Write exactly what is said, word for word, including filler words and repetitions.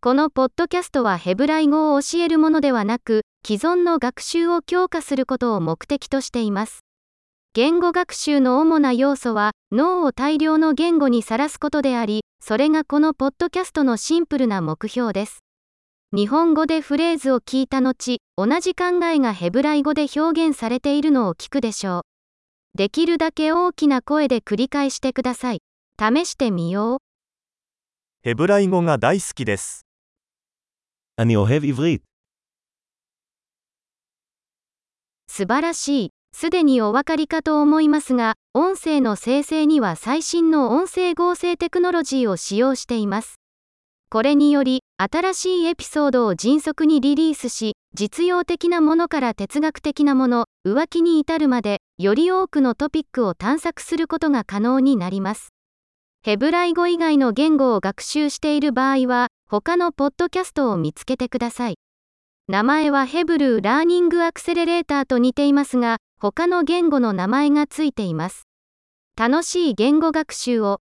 このポッドキャストはヘブライ語を教えるものではなく、既存の学習を強化することを目的としています。言語学習の主な要素は、脳を大量の言語にさらすことであり、それがこのポッドキャストのシンプルな目標です。日本語でフレーズを聞いた後、同じ考えがヘブライ語で表現されているのを聞くでしょう。できるだけ大きな声で繰り返してください。試してみよう。ヘブライ語が大好きです。אני אוהב עברית。素晴らしい。すでにお分かりかと思いますが、音声の生成には最新の音声合成テクノロジーを使用しています。これにより、新しいエピソードを迅速にリリースし、実用的なものから哲学的なもの、浮気に至るまで、より多くのトピックを探索することが可能になります。ヘブライ語以外の言語を学習している場合は、他のポッドキャストを見つけてください。名前はヘブルーラーニングアクセレレーターと似ていますが、他の言語の名前がついています。楽しい言語学習を。